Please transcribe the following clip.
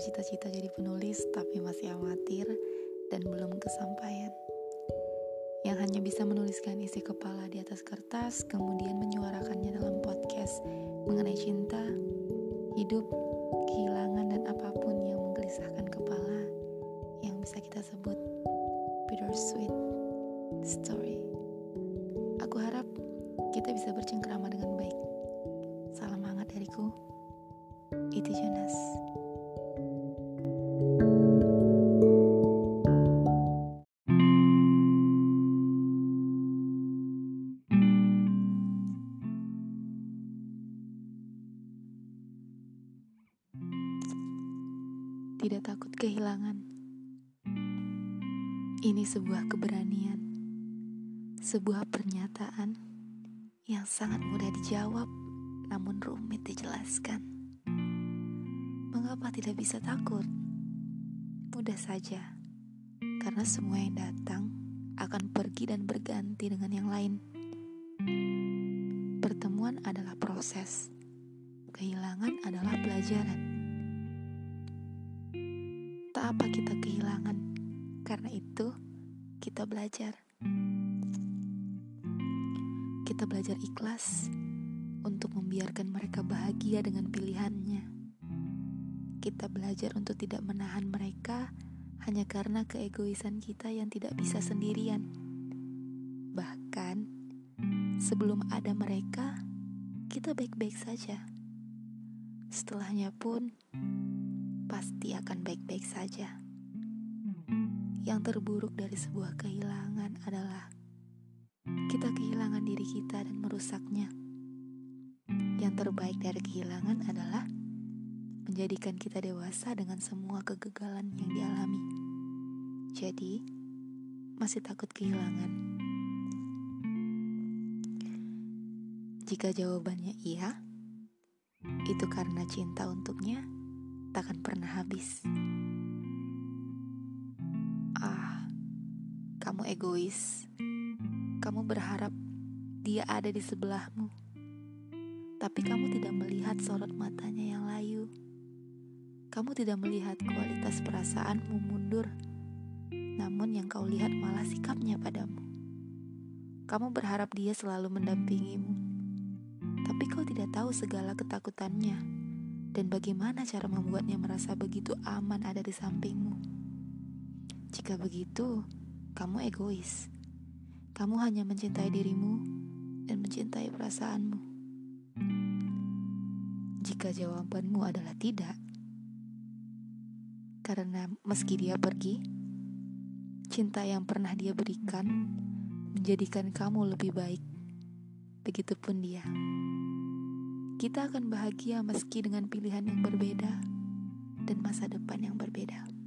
bercita-cita jadi penulis tapi masih amatir dan belum kesampaian, yang hanya bisa menuliskan isi kepala di atas kertas kemudian menyuarakannya dalam podcast mengenai cinta, hidup, kehilangan, dan apapun yang menggelisahkan kepala yang bisa kita sebut bittersweet story. Aku harap kita bisa bercengkrama dengan baik. Salam hangat dariku, Iti Jonas. Tidak takut kehilangan. Ini sebuah keberanian, sebuah pernyataan yang sangat mudah dijawab namun rumit dijelaskan. Mengapa tidak bisa takut? Mudah saja, karena semua yang datang akan pergi dan berganti dengan yang lain. Pertemuan adalah proses, kehilangan adalah pelajaran. Tak apa kita kehilangan, karena itu kita belajar. Kita belajar ikhlas untuk membiarkan mereka bahagia dengan pilihannya. Kita belajar untuk tidak menahan mereka hanya karena keegoisan kita yang tidak bisa sendirian. Bahkan sebelum ada mereka, kita baik-baik saja. Setelahnya pun pasti akan baik-baik saja. Yang terburuk dari sebuah kehilangan adalah kita kehilangan diri kita dan merusaknya. Yang terbaik dari kehilangan adalah menjadikan kita dewasa dengan semua kegagalan yang dialami. Jadi, masih takut kehilangan? Jika jawabannya iya, itu karena cinta untuknya takkan pernah habis. Kamu egois. Kamu berharap dia ada di sebelahmu, tapi kamu tidak melihat sorot matanya yang layu. Kamu tidak melihat kualitas perasaanmu mundur, namun yang kau lihat malah sikapnya padamu. Kamu berharap dia selalu mendampingimu, tapi kau tidak tahu segala ketakutannya dan bagaimana cara membuatnya merasa begitu aman ada di sampingmu. Jika begitu, kamu egois. Kamu hanya mencintai dirimu dan mencintai perasaanmu. Jika jawabanmu adalah tidak, karena meski dia pergi, cinta yang pernah dia berikan menjadikan kamu lebih baik. Begitupun dia. Kita akan bahagia meski dengan pilihan yang berbeda dan masa depan yang berbeda.